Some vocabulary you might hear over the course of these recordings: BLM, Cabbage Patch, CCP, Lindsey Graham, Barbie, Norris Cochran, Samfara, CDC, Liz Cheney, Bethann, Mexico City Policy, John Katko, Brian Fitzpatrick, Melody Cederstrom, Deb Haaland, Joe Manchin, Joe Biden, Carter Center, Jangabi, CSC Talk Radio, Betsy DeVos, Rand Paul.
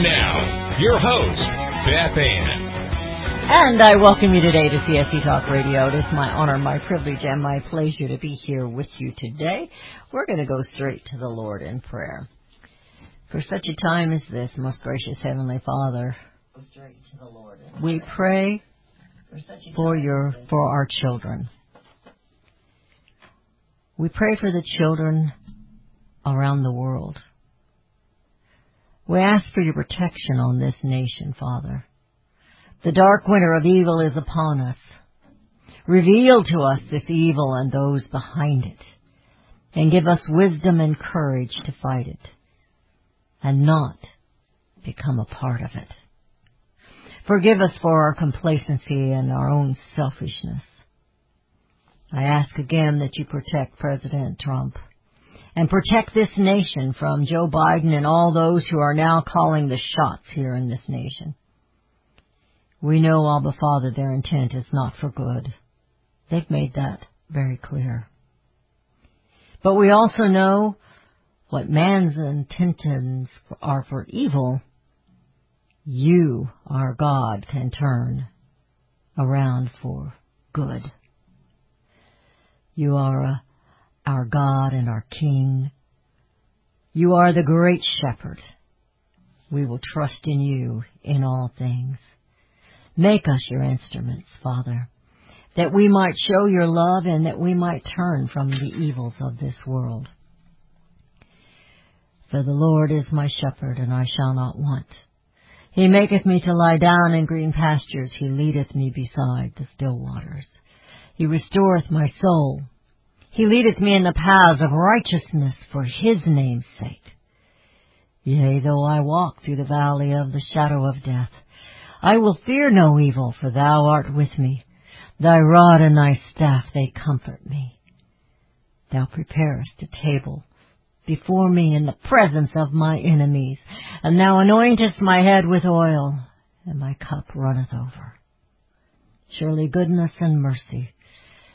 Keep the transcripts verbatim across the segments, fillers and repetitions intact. Now, your host, Bethann. And I welcome you today to C S C Talk Radio. It is my honor, my privilege, and my pleasure to be here with you today. We're going to go straight to the Lord in prayer. For such a time as this, most gracious Heavenly Father, go straight to the Lord in prayer. We pray for, such a for, your, for our children. We pray for the children around the world. We ask for your protection on this nation, Father. The dark winter of evil is upon us. Reveal to us this evil and those behind it, and give us wisdom and courage to fight it, and not become a part of it. Forgive us for our complacency and our own selfishness. I ask again that you protect President Trump. And protect this nation from Joe Biden and all those who are now calling the shots here in this nation. We know, Abba Father, their intent is not for good. They've made that very clear. But we also know what man's intentions are for evil. You, our God, can turn around for good. You are a our God and our King. You are the great shepherd. We will trust in you in all things. Make us your instruments, Father, that we might show your love and that we might turn from the evils of this world. For the Lord is my shepherd, and I shall not want. He maketh me to lie down in green pastures. He leadeth me beside the still waters. He restoreth my soul. He leadeth me in the paths of righteousness for his name's sake. Yea, though I walk through the valley of the shadow of death, I will fear no evil, for thou art with me. Thy rod and thy staff, they comfort me. Thou preparest a table before me in the presence of my enemies, and thou anointest my head with oil, and my cup runneth over. Surely goodness and mercy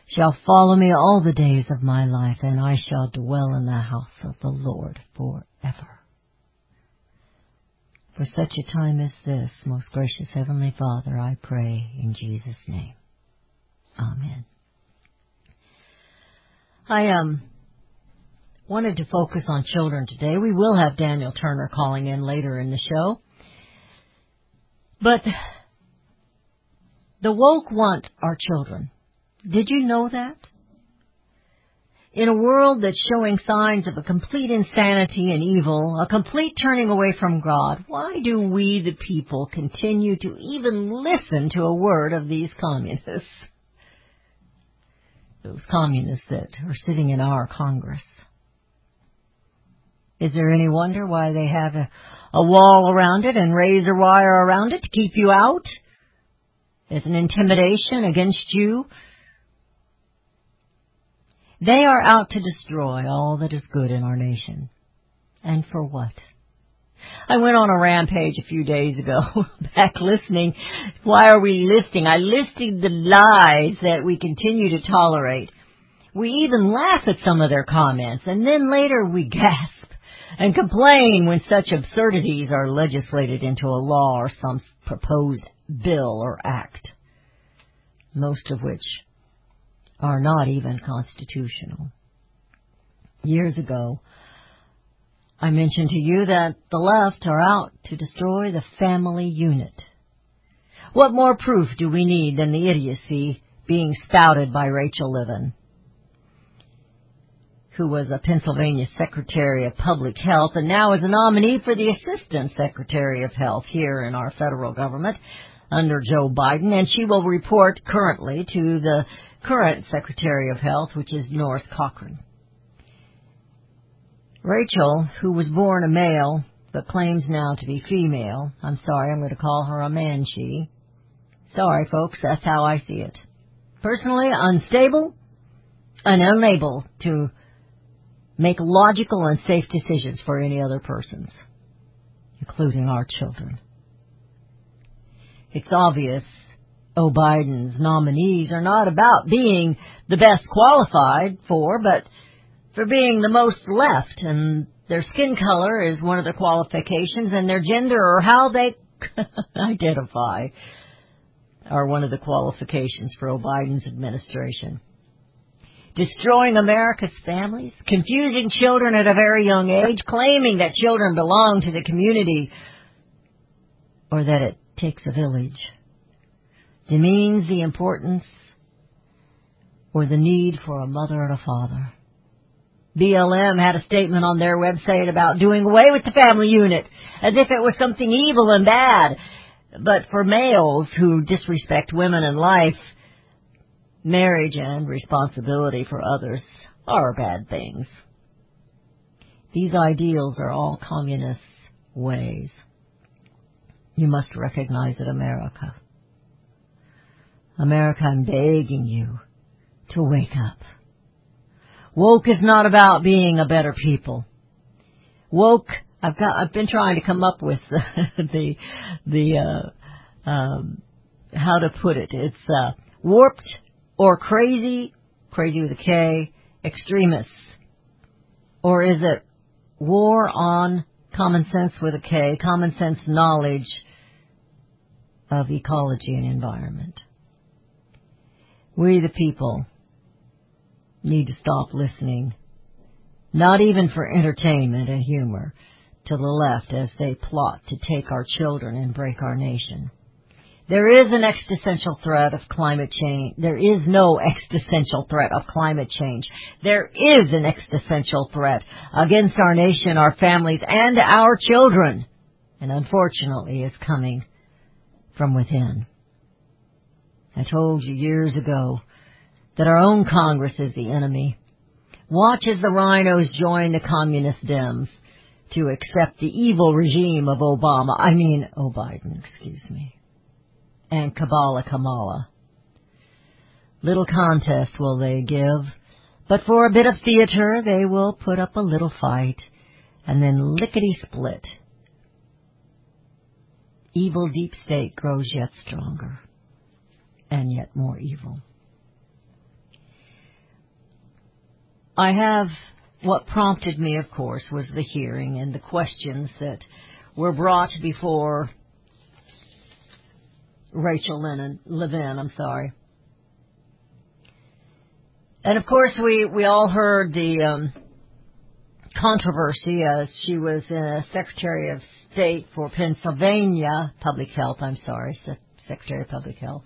shall follow me all the days of my life, and I shall dwell in the house of the Lord forever. For such a time as this, most gracious Heavenly Father, I pray in Jesus' name. Amen. I um wanted to focus on children today. We will have Daniel Turner calling in later in the show. But the woke want our children. Did you know that? In a world that's showing signs of a complete insanity and evil, a complete turning away from God, why do we, the people, continue to even listen to a word of these communists? Those communists that are sitting in our Congress. Is there any wonder why they have a, a wall around it and razor wire around it to keep you out? As an intimidation against you? They are out to destroy all that is good in our nation. And for what? I went on a rampage a few days ago, back listening. Why are we listening? I listed the lies that we continue to tolerate. We even laugh at some of their comments, and then later we gasp and complain when such absurdities are legislated into a law or some proposed bill or act, most of which are not even constitutional. Years ago, I mentioned to you that the left are out to destroy the family unit. What more proof do we need than the idiocy being spouted by Rachel Levine, who was a Pennsylvania Secretary of Public Health and now is a nominee for the Assistant Secretary of Health here in our federal government under Joe Biden, and she will report currently to the current Secretary of Health, which is Norris Cochran. Rachel, who was born a male, but claims now to be female. I'm sorry, I'm going to call her a man-she. Sorry, folks, that's how I see it. Personally, unstable and unable to make logical and safe decisions for any other persons, including our children. It's obvious Oh, Biden's nominees are not about being the best qualified for, but for being the most left, and their skin color is one of the qualifications, and their gender or how they identify are one of the qualifications for Biden's administration. Destroying America's families, confusing children at a very young age, claiming that children belong to the community or that it takes a village, demeans the importance or the need for a mother and a father. B L M had a statement on their website about doing away with the family unit, as if it was something evil and bad. But for males who disrespect women and life, marriage and responsibility for others are bad things. These ideals are all communist ways. You must recognize it, America. America, I'm begging you to wake up. Woke is not about being a better people. Woke, I've got, I've been trying to come up with the, the, uh, um, how to put it. It's, uh, warped or crazy, crazy with a K, extremists. Or is it war on common sense with a K, common sense knowledge of ecology and environment? We the people need to stop listening, not even for entertainment and humor, to the left as they plot to take our children and break our nation. There is an existential threat of climate change. There is no existential threat of climate change. There is an existential threat against our nation, our families, and our children. And unfortunately, it's coming from within. I told you years ago that our own Congress is the enemy. Watch as the rhinos join the communist Dems to accept the evil regime of Obama. I mean, oh, Biden, excuse me. And Kabbalah Kamala. Little contest will they give, but for a bit of theater, they will put up a little fight and then lickety-split. Evil deep state grows yet stronger. And yet more evil. I have, what prompted me, of course, was the hearing and the questions that were brought before Rachel Lennon, Levine, I'm sorry. And of course, we, we all heard the um, controversy as she was uh, Secretary of State for Pennsylvania, Public Health, I'm sorry, Se- Secretary of Public Health.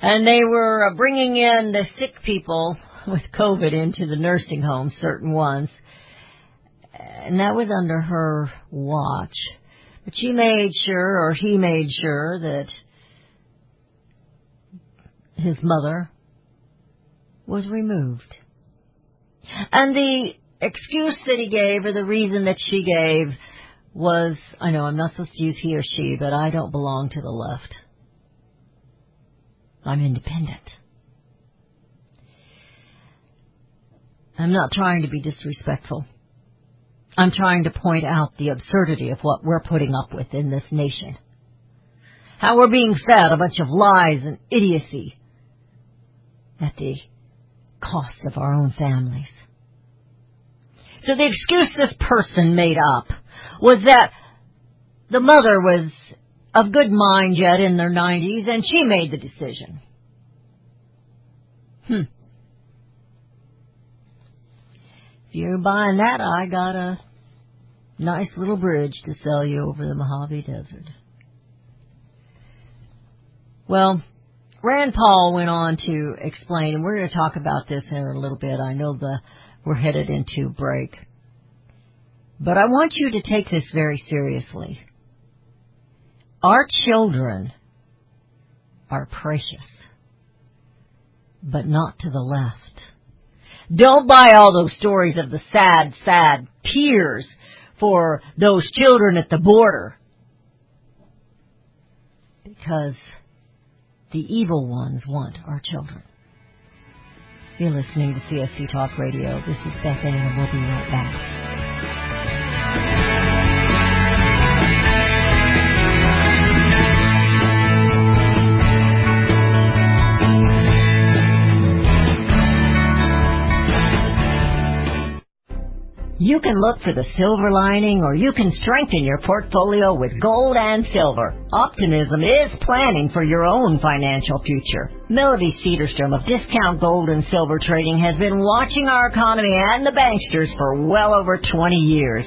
And they were bringing in the sick people with COVID into the nursing homes, certain ones. And that was under her watch. But she made sure, or he made sure, that his mother was removed. And the excuse that he gave, or the reason that she gave, was, I know I'm not supposed to use he or she, but I don't belong to the left. I'm independent. I'm not trying to be disrespectful. I'm trying to point out the absurdity of what we're putting up with in this nation. How we're being fed a bunch of lies and idiocy at the cost of our own families. So the excuse this person made up was that the mother was of good mind yet in their nineties, and she made the decision. Hmm. If you're buying that, I got a nice little bridge to sell you over the Mojave Desert. Well, Rand Paul went on to explain, and we're going to talk about this in a little bit. I know the we're headed into break. But I want you to take this very seriously. Our children are precious, but not to the left. Don't buy all those stories of the sad, sad tears for those children at the border. Because the evil ones want our children. You're listening to C S C Talk Radio. This is Bethann, and we'll be right back. You can look for the silver lining, or you can strengthen your portfolio with gold and silver. Optimism is planning for your own financial future. Melody Cederstrom of Discount Gold and Silver Trading has been watching our economy and the banksters for well over twenty years.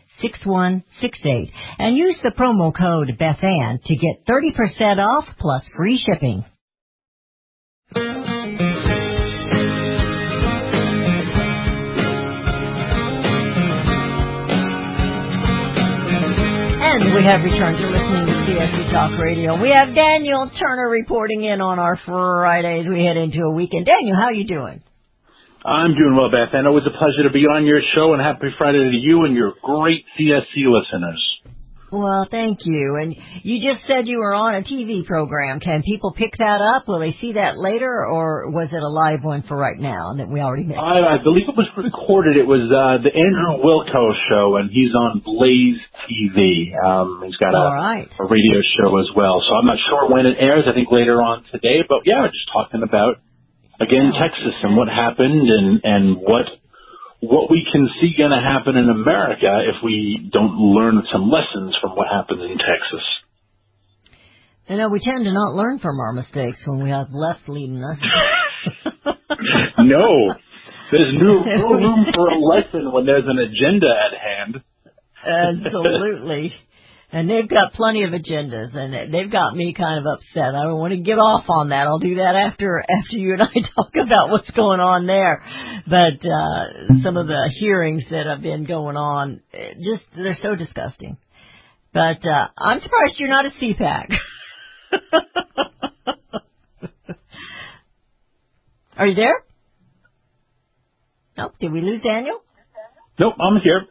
six one six eight. six one six eight, and use the promo code Bethann to get thirty percent off plus free shipping. And we have returned to listening to C S C Talk Radio. We have Daniel Turner reporting in on our Fridays. We head into a weekend. Daniel, how are you doing? I'm doing well, Beth. I know it's a pleasure to be on your show, and happy Friday to you and your great C S C listeners. Well, thank you. And you just said you were on a T V program. Can people pick that up? Will they see that later, or was it a live one for right now that we already missed? I, I believe it was recorded. It was uh, the Andrew Wilkow show, and he's on Blaze T V. Um, he's got a, right. a radio show as well. So I'm not sure when it airs. I think later on today. But, yeah, just talking about... Again, Texas and what happened and, and what what we can see going to happen in America if we don't learn some lessons from what happened in Texas. You know, we tend to not learn from our mistakes when we have left leading us. No. There's no, no room for a lesson when there's an agenda at hand. Absolutely. And they've got plenty of agendas, and they've got me kind of upset. I don't want to get off on that. I'll do that after after you and I talk about what's going on there. But uh, some of the hearings that have been going on, just they're so disgusting. But uh, I'm surprised you're not a C PAC. Are you there? Nope. Did we lose Daniel? Nope, I'm here.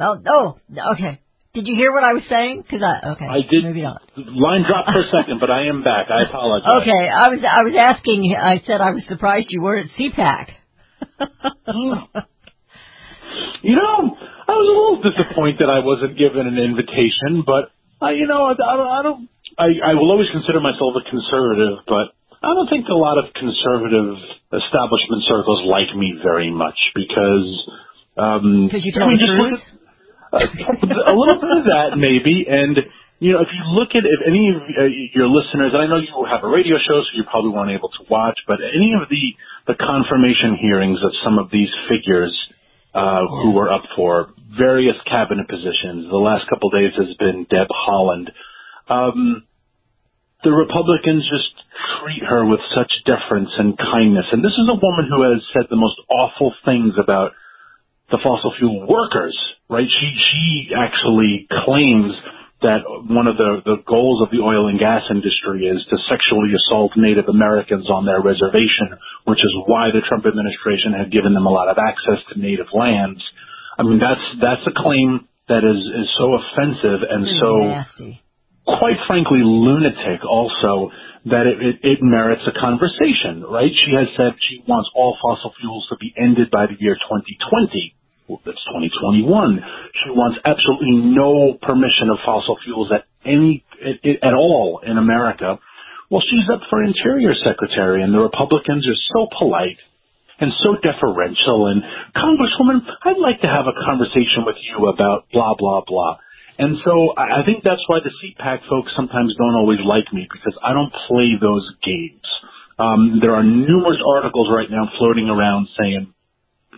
Oh, oh okay. Did you hear what I was saying? Cause I, okay, I did. Maybe not. Line dropped for a second, but I am back. I apologize. Okay, I was I was asking. I said I was surprised you weren't at C PAC. You know, I was a little disappointed I wasn't given an invitation, but I, you know, I, I don't. I, I will always consider myself a conservative, but I don't think a lot of conservative establishment circles like me very much because um, because you tell the truth. Uh, a little bit of that, maybe, and, you know, if you look at if any of uh, your listeners, and I know you have a radio show, so you probably weren't able to watch, but any of the, the confirmation hearings of some of these figures uh, who were up for various cabinet positions, the last couple of days has been Deb Haaland. Um, the Republicans just treat her with such deference and kindness, and this is a woman who has said the most awful things about the fossil fuel workers, right? She she actually claims that one of the, the goals of the oil and gas industry is to sexually assault Native Americans on their reservation, which is why the Trump administration had given them a lot of access to Native lands. I mean, that's that's a claim that is, is so offensive and so, nasty. Quite frankly, lunatic also, that it, it, it merits a conversation, right? She has said she wants all fossil fuels to be ended by the year twenty twenty. Well, that's twenty twenty-one. She wants absolutely no permission of fossil fuels at any at all in America. Well, she's up for Interior Secretary, and the Republicans are so polite and so deferential. And, Congresswoman, I'd like to have a conversation with you about blah, blah, blah. And so I think that's why the C PAC folks sometimes don't always like me, because I don't play those games. Um, there are numerous articles right now floating around saying,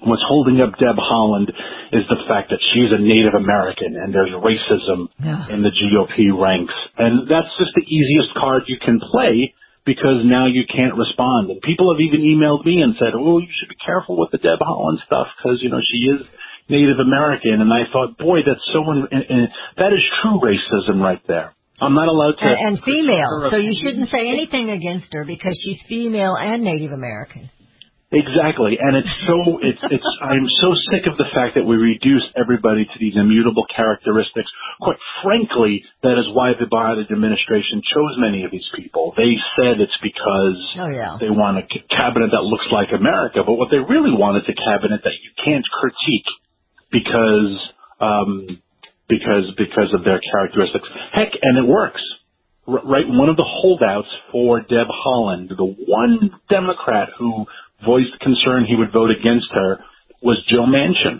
what's holding up Deb Haaland is the fact that she's a Native American and there's racism yeah. in the G O P ranks. And that's just the easiest card you can play because now you can't respond. And people have even emailed me and said, oh, you should be careful with the Deb Haaland stuff because, you know, she is Native American. And I thought, boy, that's so un- and, and that is true racism right there. I'm not allowed to. And, and female. So you shouldn't say anything against her because she's female and Native American. Exactly, and it's so it's it's. I'm so sick of the fact that we reduce everybody to these immutable characteristics. Quite frankly, that is why the Biden administration chose many of these people. They said it's because oh, yeah. they want a cabinet that looks like America, but what they really want is a cabinet that you can't critique because um, because because of their characteristics. Heck, and it works. Right, one of the holdouts for Deb Haaland, the one Democrat who voiced concern he would vote against her, was Joe Manchin.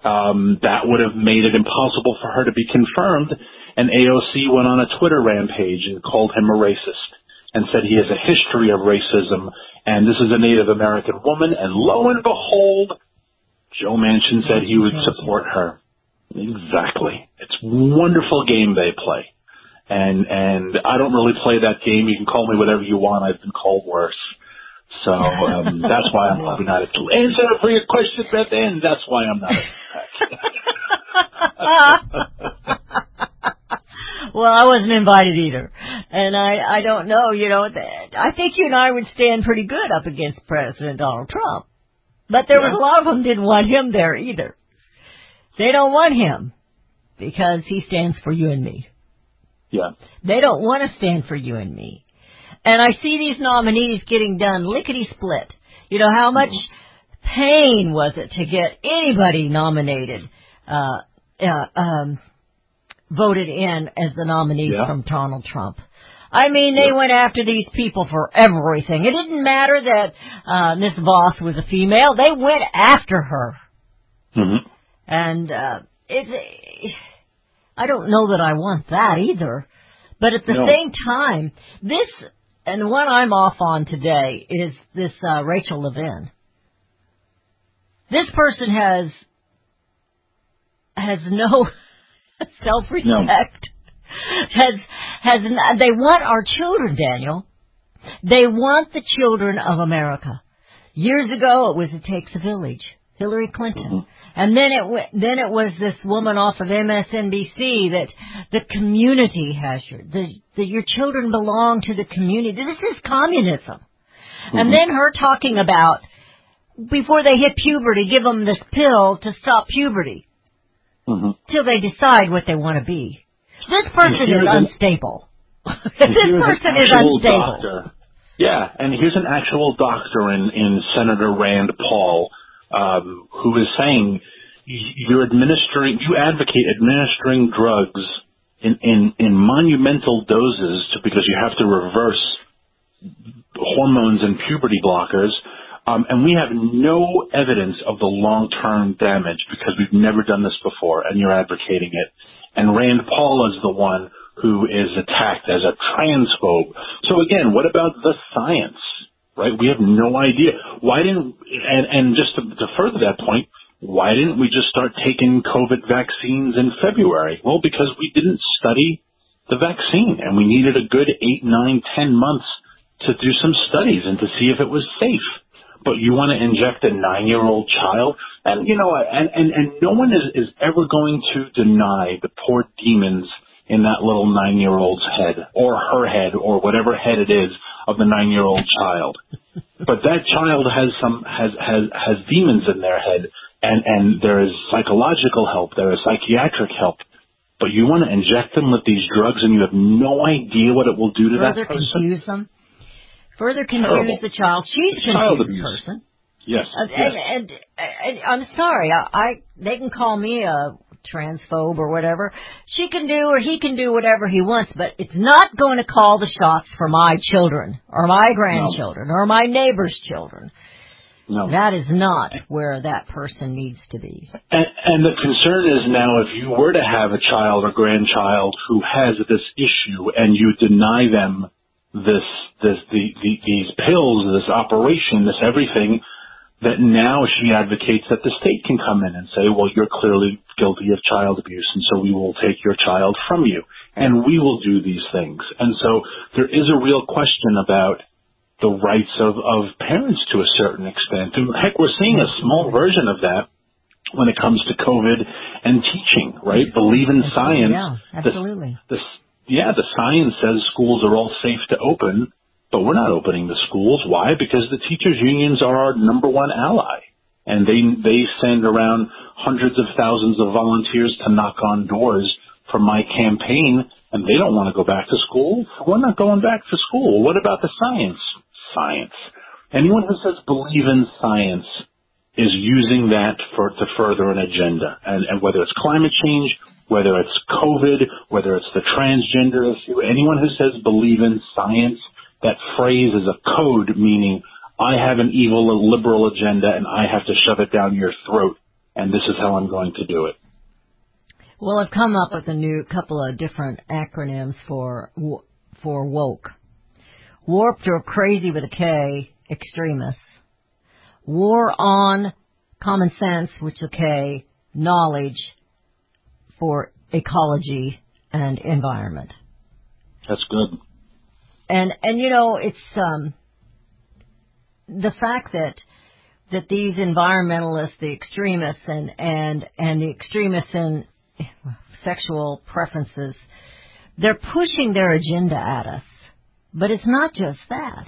Um, that would have made it impossible for her to be confirmed, and A O C went on a Twitter rampage and called him a racist and said he has a history of racism, and this is a Native American woman, and lo and behold, Joe Manchin said he would support her. Exactly. It's a wonderful game they play. And and I don't really play that game. You can call me whatever you want. I've been called worse. So um, that's why I'm probably not a tool. Answer for your question, Beth, and that's why I'm not a Well, I wasn't invited either. And I, I don't know, you know, I think you and I would stand pretty good up against President Donald Trump. But there yeah. was a lot of them didn't want him there either. They don't want him because he stands for you and me. Yeah. They don't want to stand for you and me. And I see these nominees getting done lickety-split. You know, how much pain was it to get anybody nominated, uh, uh, um, voted in as the nominees yeah. from Donald Trump? I mean, they yeah. went after these people for everything. It didn't matter that uh, Miss Voss was a female. They went after her. Mm-hmm. And uh, it's... I don't know that I want that either. But at the no. same time, this, and the one I'm off on today is this uh, Rachel Levine. This person has has no self-respect. has, has, they want our children, Daniel. They want the children of America. Years ago, it was It Takes a Village, Hillary Clinton. Mm-hmm. And then it w- then it was this woman off of M S N B C that the community has your, the, the, your children belong to the community. This is communism. Mm-hmm. And then her talking about, before they hit puberty, give them this pill to stop puberty. Mm-hmm. Till they decide what they want to be. This person is an, unstable. This person is unstable. Doctor. Yeah, and here's an actual doctor in, in Senator Rand Paul, um, who is saying you're administering, you advocate administering drugs in, in, in monumental doses to, because you have to reverse hormones and puberty blockers. Um, and we have no evidence of the long-term damage because we've never done this before, and you're advocating it. And Rand Paul is the one who is attacked as a transphobe. So, again, what about the science, right? We have no idea. Why didn't – and and just to, to further that point, why didn't we just start taking COVID vaccines in February? Well, because we didn't study the vaccine, and we needed a good eight, nine, ten months to do some studies and to see if it was safe. But you want to inject a nine-year-old child? And, you know, and, and, and no one is, is ever going to deny the poor demons in that little nine-year-old's head or her head or whatever head it is of the nine-year-old child. But that child has some has, has, has demons in their head, and, and there is psychological help, there is psychiatric help. But you want to inject them with these drugs, and you have no idea what it will do to Further that person. Further confuse them. Further confuse the child. She's a confused person. Yes. Uh, yes. And, and, and I'm sorry. I, I they can call me a transphobe or whatever. She can do or he can do whatever he wants, but it's not going to call the shots for my children or my grandchildren no. or my neighbor's children. No. That is not where that person needs to be. And, and the concern is now if you were to have a child or grandchild who has this issue and you deny them this, this, the, the, these pills, this operation, this everything, that now she advocates that the state can come in and say, well, you're clearly guilty of child abuse, and so we will take your child from you, and we will do these things. And so there is a real question about the rights of, of parents to a certain extent. And heck, we're seeing a small version of that when it comes to COVID and teaching, right? Absolutely. Believe in science. Yeah, absolutely. The, the, yeah, the science says schools are all safe to open. But we're not opening the schools. Why? Because the teachers' unions are our number one ally. And they they send around hundreds of thousands of volunteers to knock on doors for my campaign, and they don't want to go back to school. We're not going back to school. What about the science? Science. Anyone who says believe in science is using that for to further an agenda. And, and whether it's climate change, whether it's COVID, whether it's the transgender issue, anyone who says believe in science, that phrase is a code, meaning I have an evil liberal agenda and I have to shove it down your throat, and this is how I'm going to do it. Well, I've come up with a new couple of different acronyms for for woke. Warped or crazy with a K, extremists. War on common sense, which is a K, knowledge for ecology and environment. That's good. And, and you know, it's um, the fact that that these environmentalists, the extremists, and, and, and the extremists in sexual preferences, they're pushing their agenda at us. But it's not just that.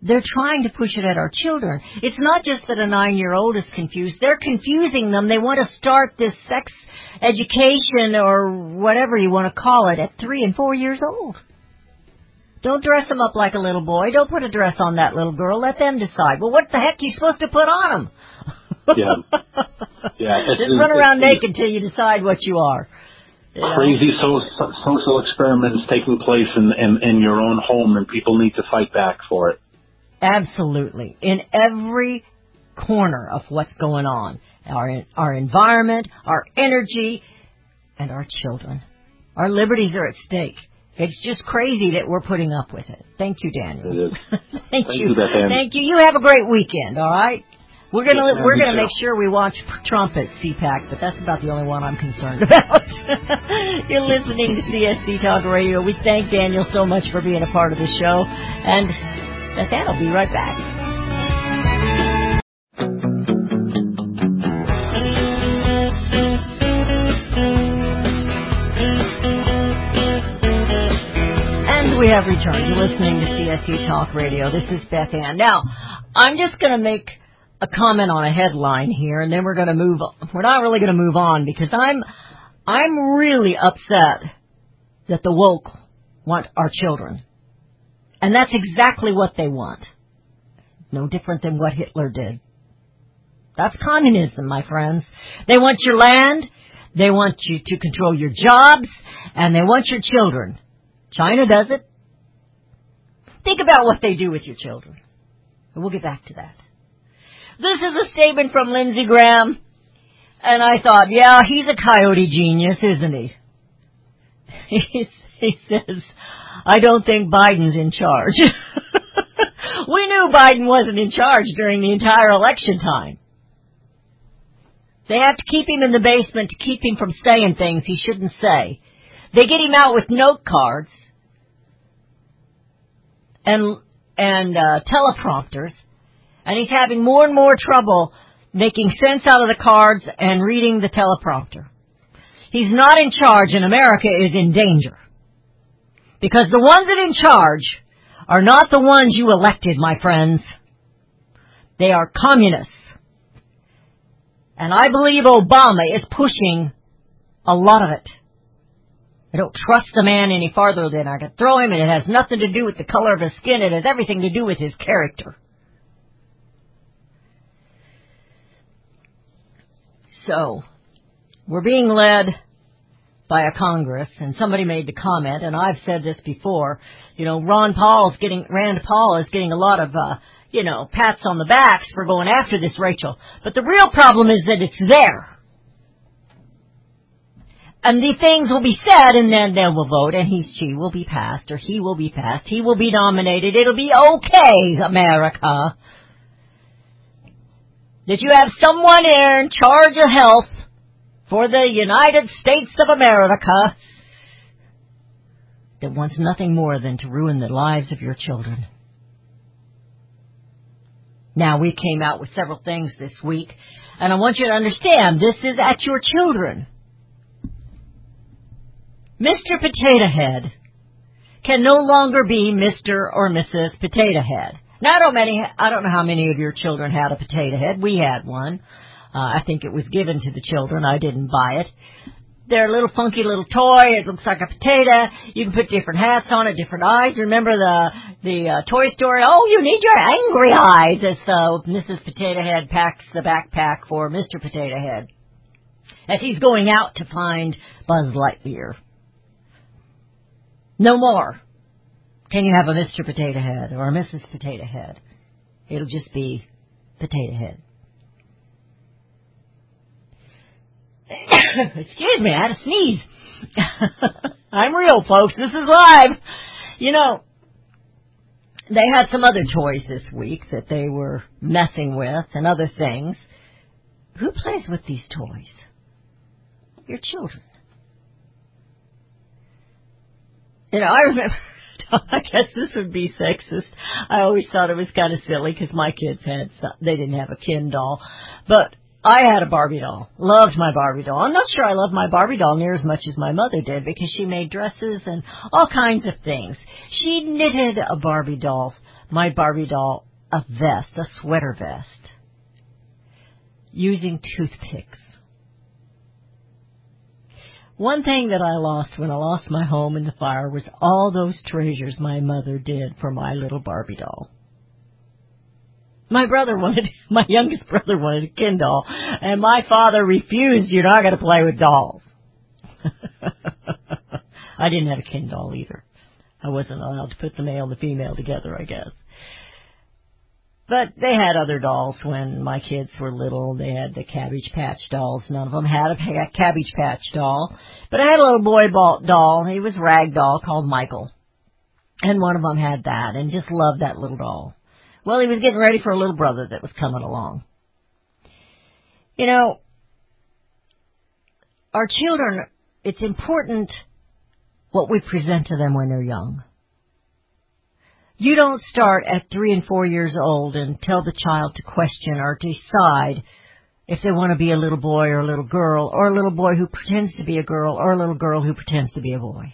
They're trying to push it at our children. It's not just that a nine-year-old is confused. They're confusing them. They want to start this sex education or whatever you want to call it at three and four years old. Don't dress them up like a little boy. Don't put a dress on that little girl. Let them decide. Well, what the heck are you supposed to put on them? Yeah. Yeah. It's, Just run it's, around it's, naked till you decide what you are. You crazy so, so, social experiments taking place in, in, in your own home, and people need to fight back for it. Absolutely. In every corner of what's going on, our our environment, our energy, and our children. Our liberties are at stake. It's just crazy that we're putting up with it. Thank you, Daniel. It is. Thank, Thank you. you Thank you. You have a great weekend, all right? We're gonna yeah, we're gonna make sure we watch Trump at C PAC, but that's about the only one I'm concerned about. You're listening to C S C Talk Radio. We thank Daniel so much for being a part of the show, and Bethann will be right back. We have returned. You're listening to C S C Talk Radio. This is Bethann. Now, I'm just going to make a comment on a headline here, and then we're going to move. We're not really going to move on because I'm, I'm really upset that the woke want our children, and that's exactly what they want. No different than what Hitler did. That's communism, my friends. They want your land, they want you to control your jobs, and they want your children. China does it. Think about what they do with your children. And we'll get back to that. This is a statement from Lindsey Graham. And I thought, yeah, he's a coyote genius, isn't he? He, he says, I don't think Biden's in charge. We knew Biden wasn't in charge during the entire election time. They have to keep him in the basement to keep him from saying things he shouldn't say. They get him out with note cards and and uh, teleprompters, and he's having more and more trouble making sense out of the cards and reading the teleprompter. He's not in charge, and America is in danger. Because the ones that are in charge are not the ones you elected, my friends. They are communists. And I believe Obama is pushing a lot of it. I don't trust the man any farther than I can throw him, and it has nothing to do with the color of his skin. It has everything to do with his character. So, we're being led by a Congress, and somebody made the comment, and I've said this before, you know, Ron Paul's getting, Rand Paul is getting a lot of, uh, you know, pats on the backs for going after this Rachel. But the real problem is that it's there. And the things will be said, and then they will vote, and he, she will be passed, or he will be passed. He will be nominated. It'll be okay, America, that you have someone there in charge of health for the United States of America that wants nothing more than to ruin the lives of your children. Now, we came out with several things this week, and I want you to understand this is at your children. Mister Potato Head can no longer be Mister or Missus Potato Head. Now, I don't, many, I don't know how many of your children had a potato head. We had one. Uh, I think it was given to the children. I didn't buy it. They're a little funky little toy. It looks like a potato. You can put different hats on it, different eyes. Remember the the uh, Toy Story? Oh, you need your angry eyes, as uh, Missus Potato Head packs the backpack for Mister Potato Head as he's going out to find Buzz Lightyear. No more can you have a Mister Potato Head or a Missus Potato Head. It'll just be Potato Head. Excuse me, I had a sneeze. I'm real, folks. This is live. You know, they had some other toys this week that they were messing with and other things. Who plays with these toys? Your children. You know, I remember, I guess this would be sexist. I always thought it was kind of silly because my kids had, they didn't have a Ken doll. But I had a Barbie doll. Loved my Barbie doll. I'm not sure I loved my Barbie doll near as much as my mother did because she made dresses and all kinds of things. She knitted a Barbie doll, my Barbie doll, a vest, a sweater vest, using toothpicks. One thing that I lost when I lost my home in the fire was all those treasures my mother did for my little Barbie doll. My brother wanted, my youngest brother wanted a Ken doll, and my father refused, you're not going to play with dolls. I didn't have a Ken doll either. I wasn't allowed to put the male and the female together, I guess. But they had other dolls when my kids were little. They had the Cabbage Patch dolls. None of them had a Cabbage Patch doll. But I had a little boy doll. He was a rag doll called Michael. And one of them had that and just loved that little doll. Well, he was getting ready for a little brother that was coming along. You know, our children, it's important what we present to them when they're young. You don't start at three and four years old and tell the child to question or decide if they want to be a little boy or a little girl, or a little boy who pretends to be a girl, or a little girl who pretends to be a boy.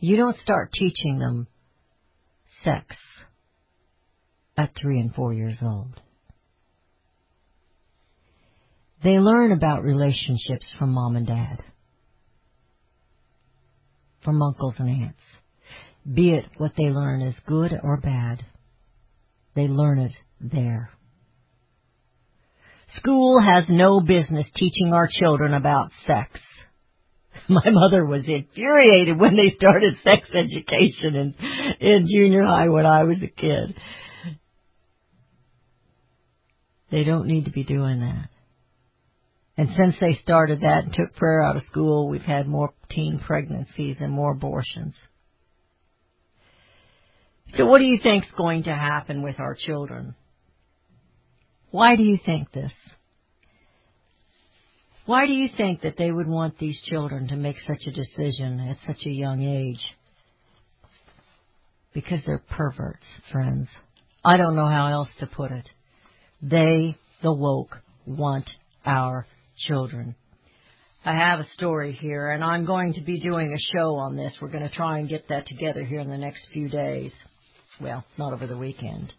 You don't start teaching them sex at three and four years old. They learn about relationships from mom and dad, from uncles and aunts. Be it what they learn is good or bad, they learn it there. School has no business teaching our children about sex. My mother was infuriated when they started sex education in, in junior high when I was a kid. They don't need to be doing that. And since they started that and took prayer out of school, we've had more teen pregnancies and more abortions. So what do you think's going to happen with our children? Why do you think this? Why do you think that they would want these children to make such a decision at such a young age? Because they're perverts, friends. I don't know how else to put it. They, the woke, want our children. I have a story here, and I'm going to be doing a show on this. We're going to try and get that together here in the next few days. Well, not over the weekend.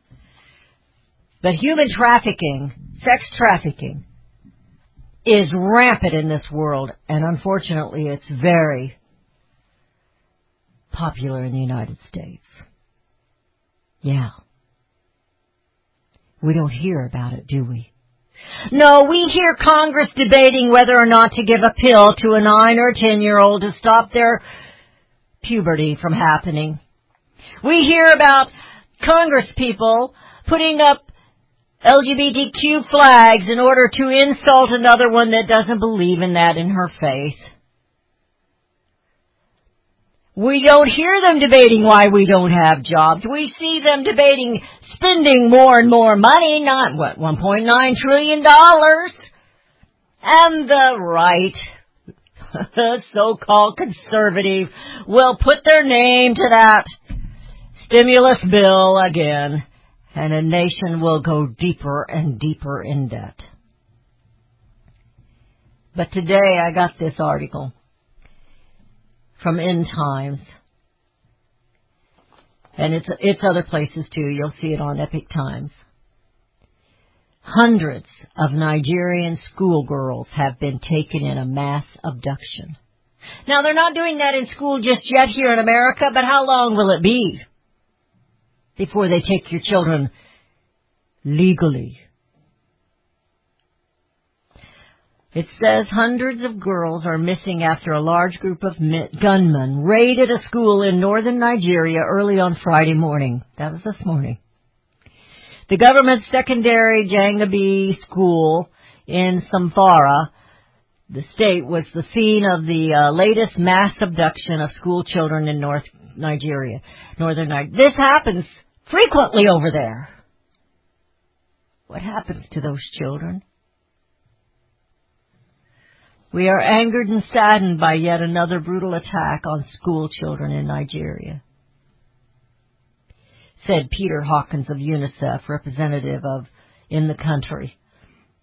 But human trafficking, sex trafficking, is rampant in this world, and unfortunately it's very popular in the United States. Yeah. We don't hear about it, do we? No, we hear Congress debating whether or not to give a pill to a nine or a ten-year-old to stop their puberty from happening. We hear about Congress people putting up L G B T Q flags in order to insult another one that doesn't believe in that in her faith. We don't hear them debating why we don't have jobs. We see them debating spending more and more money, not, what, one point nine trillion dollars? And the right, the so-called conservative, will put their name to that stimulus bill again. And a nation will go deeper and deeper in debt. But today I got this article from End Times. And it's, it's other places too. You'll see it on Epic Times. Hundreds of Nigerian schoolgirls have been taken in a mass abduction. Now they're not doing that in school just yet here in America, but how long will it be before they take your children legally? It says hundreds of girls are missing after a large group of gunmen raided a school in northern Nigeria early on Friday morning. That was this morning. The government's secondary Jangabi school in Samfara, the state, was the scene of the uh, latest mass abduction of school children in North Nigeria. Northern Nigeria. This happens frequently over there. What happens to those children? We are angered and saddened by yet another brutal attack on school children in Nigeria, said Peter Hawkins of UNICEF, representative of in the country.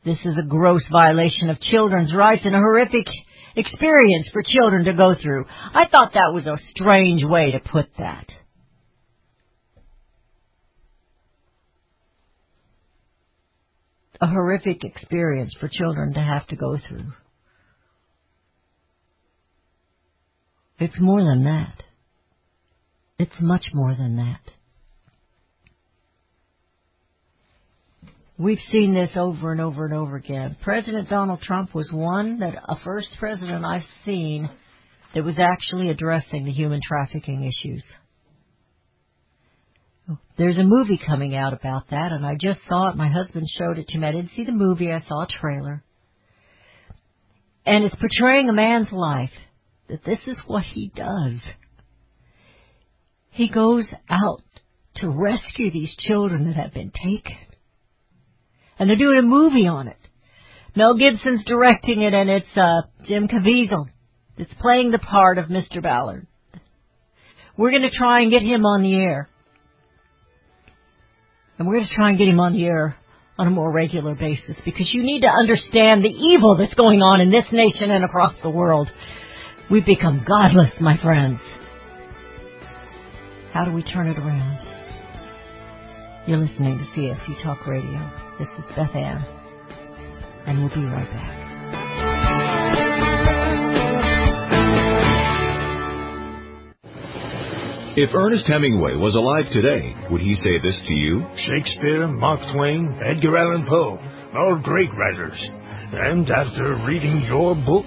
This is a gross violation of children's rights and a horrific experience for children to go through. I thought that was a strange way to put that. A horrific experience for children to have to go through. It's more than that. It's much more than that. We've seen this over and over and over again. President Donald Trump was one that a first president I've seen that was actually addressing the human trafficking issues. There's a movie coming out about that, and I just saw it. My husband showed it to me. I didn't see the movie. I saw a trailer. And it's portraying a man's life, that this is what he does. He goes out to rescue these children that have been taken. and they're doing a movie on it. Mel Gibson's directing it, and it's uh, Jim Caviezel. It's playing the part of Mister Ballard. We're going to try and get him on the air. And we're going to try and get him on the air on a more regular basis, because you need to understand the evil that's going on in this nation and across the world. We've become godless, my friends. How do we turn it around? You're listening to C S C Talk Radio. This is Bethann, and we'll be right back. If Ernest Hemingway was alive today, would he say this to you? Shakespeare, Mark Twain, Edgar Allan Poe, all great writers. And after reading your book,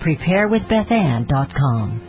prepare with bethann dot com.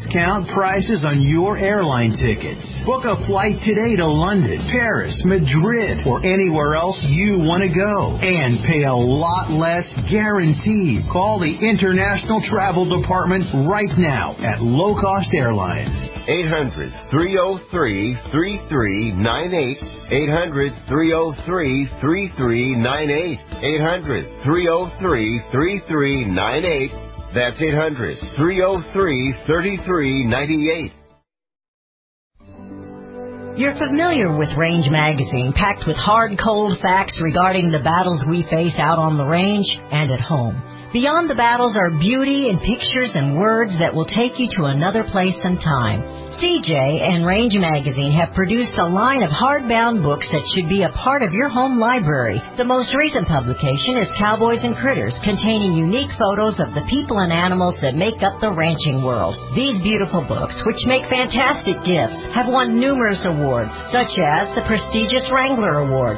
Discount prices on your airline tickets. Book a flight today to London, Paris, Madrid, or anywhere else you want to go. And pay a lot less, guaranteed. Call the International Travel Department right now at Low Cost Airlines. eight hundred, three oh three, three three nine eight. eight hundred, three oh three, three three nine eight. eight hundred, three oh three, three three nine eight. That's eight hundred, three oh three, three three nine eight. You're familiar with Range Magazine, packed with hard, cold facts regarding the battles we face out on the range and at home. Beyond the battles are beauty and pictures and words that will take you to another place and time. C J and Range Magazine have produced a line of hardbound books that should be a part of your home library. The most recent publication is Cowboys and Critters, containing unique photos of the people and animals that make up the ranching world. These beautiful books, which make fantastic gifts, have won numerous awards, such as the prestigious Wrangler Award,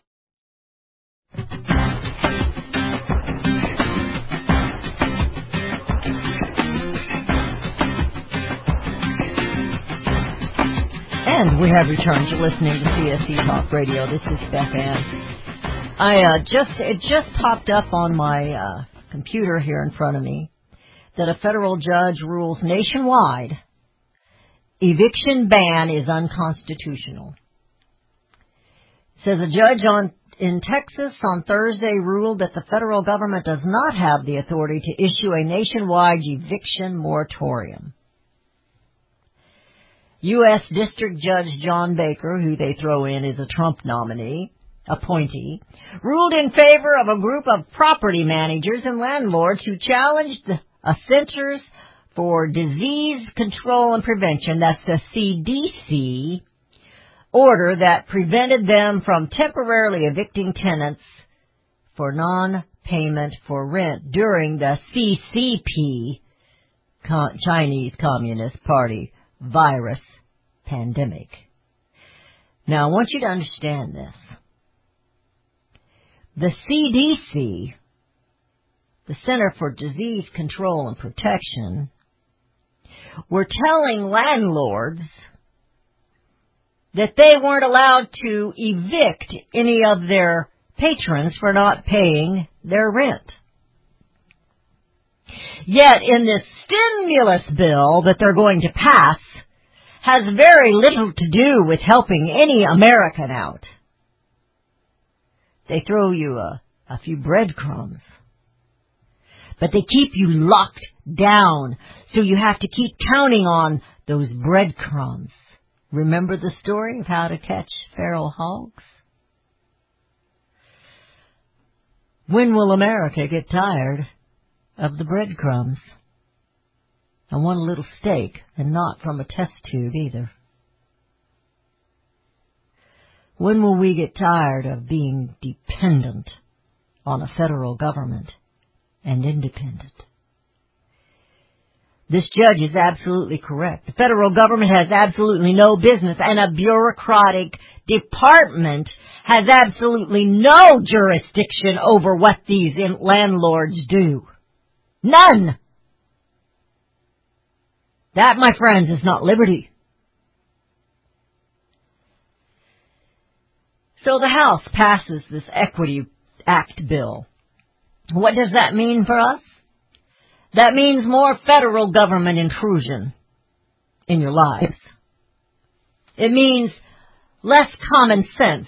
And we have returned to listening to C S C Talk Radio. This is Bethann. I uh, just it just popped up on my uh, computer here in front of me that a federal judge rules nationwide eviction ban is unconstitutional. It says a judge on in Texas on Thursday ruled that the federal government does not have the authority to issue a nationwide eviction moratorium. U S. District Judge John Baker, who they throw in is a Trump nominee, appointee, ruled in favor of a group of property managers and landlords who challenged the Centers for Disease Control and Prevention, that's the C D C, order that prevented them from temporarily evicting tenants for non-payment for rent during the C C P, Chinese Communist Party, virus pandemic. Now, I want you to understand this. The C D C, the Center for Disease Control and Protection, were telling landlords that they weren't allowed to evict any of their patrons for not paying their rent. Yet, in this stimulus bill that they're going to pass, has very little to do with helping any American out. They throw you a, a few breadcrumbs. But they keep you locked down, so you have to keep counting on those breadcrumbs. Remember the story of how to catch feral hogs? When will America get tired of the breadcrumbs? I want a little steak, and not from a test tube either. When will we get tired of being dependent on a federal government and independent? This judge is absolutely correct. The federal government has absolutely no business, and a bureaucratic department has absolutely no jurisdiction over what these landlords do. None. That, my friends, is not liberty. So the House passes this Equity Act bill. What does that mean for us? That means more federal government intrusion in your lives. It means less common sense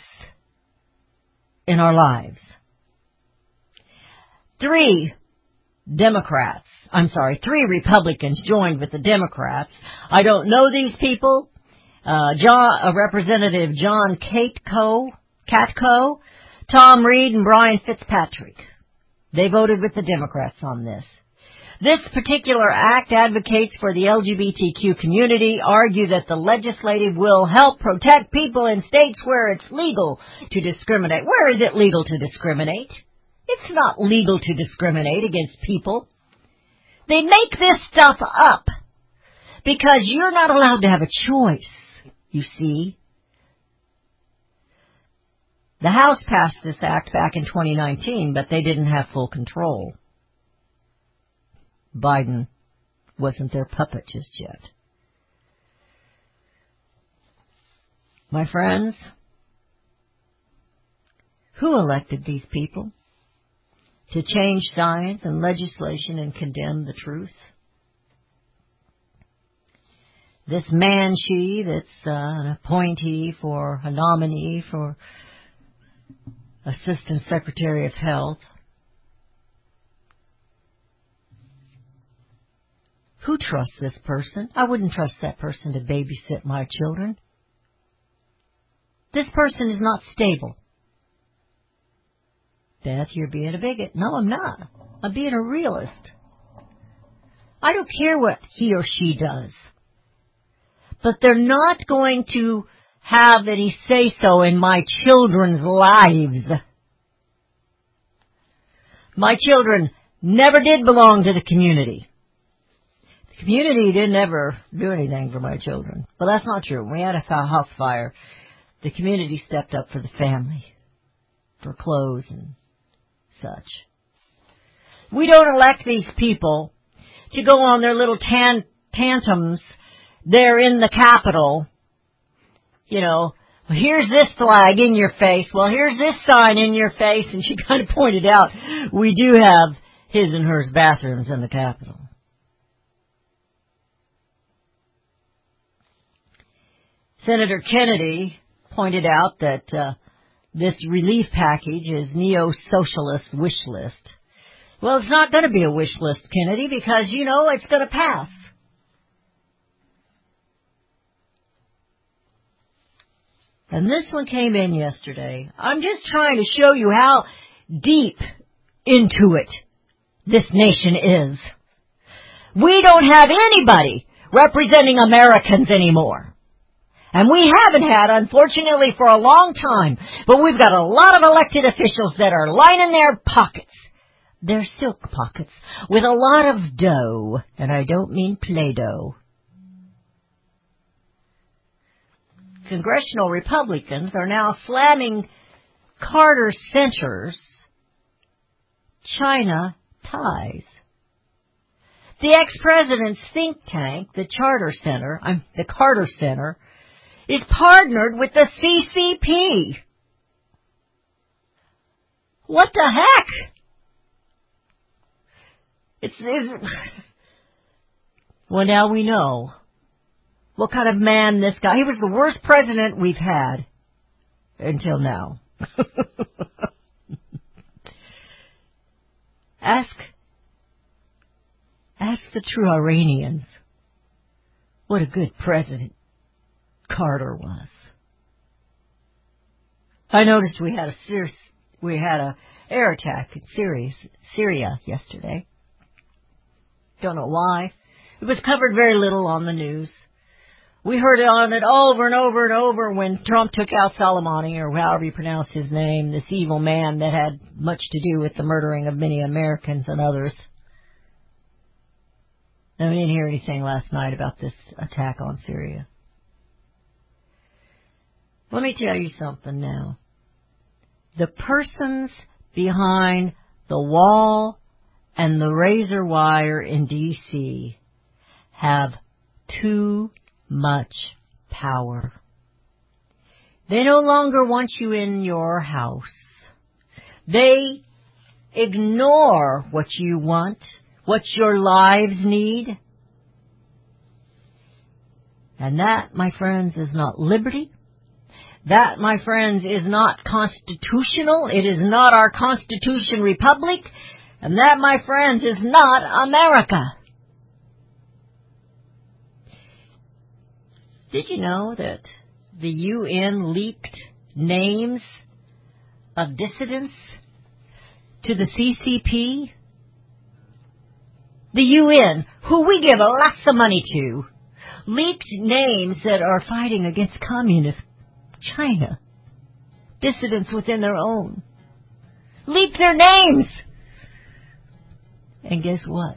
in our lives. Three Democrats, I'm sorry, three Republicans joined with the Democrats. I don't know these people. Uh, John, uh, Representative John Katko, Katko, Tom Reed, and Brian Fitzpatrick. They voted with the Democrats on this. This particular act advocates for the L G B T Q community, argue that the legislative will help protect people in states where it's legal to discriminate. Where is it legal to discriminate? It's not legal to discriminate against people. They make this stuff up because you're not allowed to have a choice, you see. The House passed this act back in twenty nineteen, but they didn't have full control. Biden wasn't their puppet just yet. My friends, who elected these people to change science and legislation and condemn the truth? This man-she that's uh, an appointee for, a nominee for Assistant Secretary of Health. Who trusts this person? I wouldn't trust that person to babysit my children. This person is not stable. Beth, you're being a bigot. No, I'm not. I'm being a realist. I don't care what he or she does. But they're not going to have any say-so in my children's lives. My children never did belong to the community. The community didn't ever do anything for my children. Well, that's not true. When we had a house fire, the community stepped up for the family, for clothes and such. We don't elect these people to go on their little tan- tantrums there in the Capitol you know, well, here's this flag in your face. Well, here's this sign in your face. And she kind of pointed out, we do have his and hers bathrooms in the Capitol. Senator Kennedy pointed out that uh, this relief package is neo-socialist wish list. Well, it's not going to be a wish list, Kennedy, because, you know, it's going to pass. And this one came in yesterday. I'm just trying to show you how deep into it this nation is. We don't have anybody representing Americans anymore. And we haven't had, unfortunately, for a long time. But we've got a lot of elected officials that are lining their pockets, their silk pockets, with a lot of dough. And I don't mean Play-Doh. Congressional Republicans are now slamming Carter Center's China ties. The ex-president's think tank, the Charter Center, um, the Carter Center, is partnered with the C C P. What the heck? It's, it's well, now we know what kind of man this guy... He was the worst president we've had until now. ask, ask the true Iranians what a good president Carter was. I noticed we had a serious, we had a air attack in Syria, Syria yesterday. Don't know why. It was covered very little on the news. We heard on it over and over and over when Trump took out Soleimani, or however you pronounce his name, this evil man that had much to do with the murdering of many Americans and others. And we didn't hear anything last night about this attack on Syria. Let me tell you something now. The persons behind the wall and the razor wire in D C have two much power. They no longer want you in your house. They ignore what you want, what your lives need. And that, my friends, is not liberty. That, my friends, is not constitutional. It is not our Constitution Republic. And that, my friends, is not America. Did you know that the U N leaked names of dissidents to the C C P? The U N, who we give lots of money to, leaked names that are fighting against communist China. Dissidents within their own. Leaked their names! And guess what?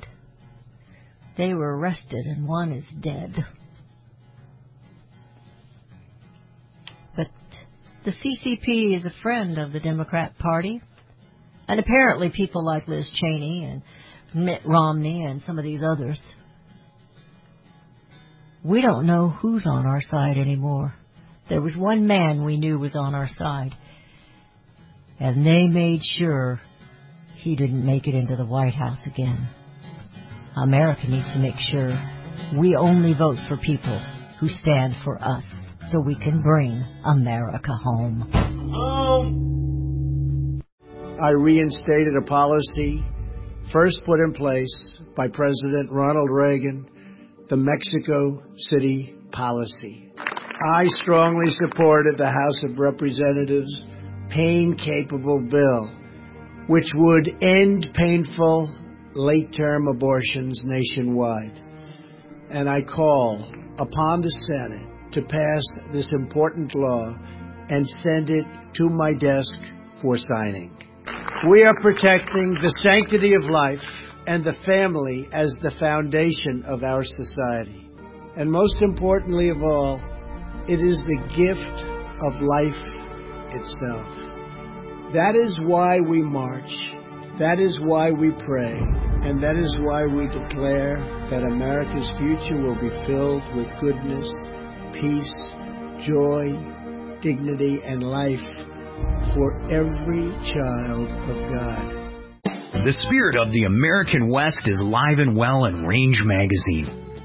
They were arrested and one is dead. The C C P is a friend of the Democrat Party, and apparently people like Liz Cheney and Mitt Romney and some of these others. We don't know who's on our side anymore. There was one man we knew was on our side, and they made sure he didn't make it into the White House again. America needs to make sure we only vote for people who stand for us, so we can bring America home. Home. I reinstated a policy first put in place by President Ronald Reagan, the Mexico City policy. I strongly supported the House of Representatives' pain-capable bill, which would end painful late-term abortions nationwide. And I call upon the Senate to pass this important law and send it to my desk for signing. We are protecting the sanctity of life and the family as the foundation of our society. And most importantly of all, it is the gift of life itself. That is why we march. That is why we pray. And that is why we declare that America's future will be filled with goodness, peace, joy, dignity, and life for every child of God. The spirit of the American West is live and well in Range Magazine,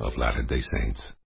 of Latter-day Saints.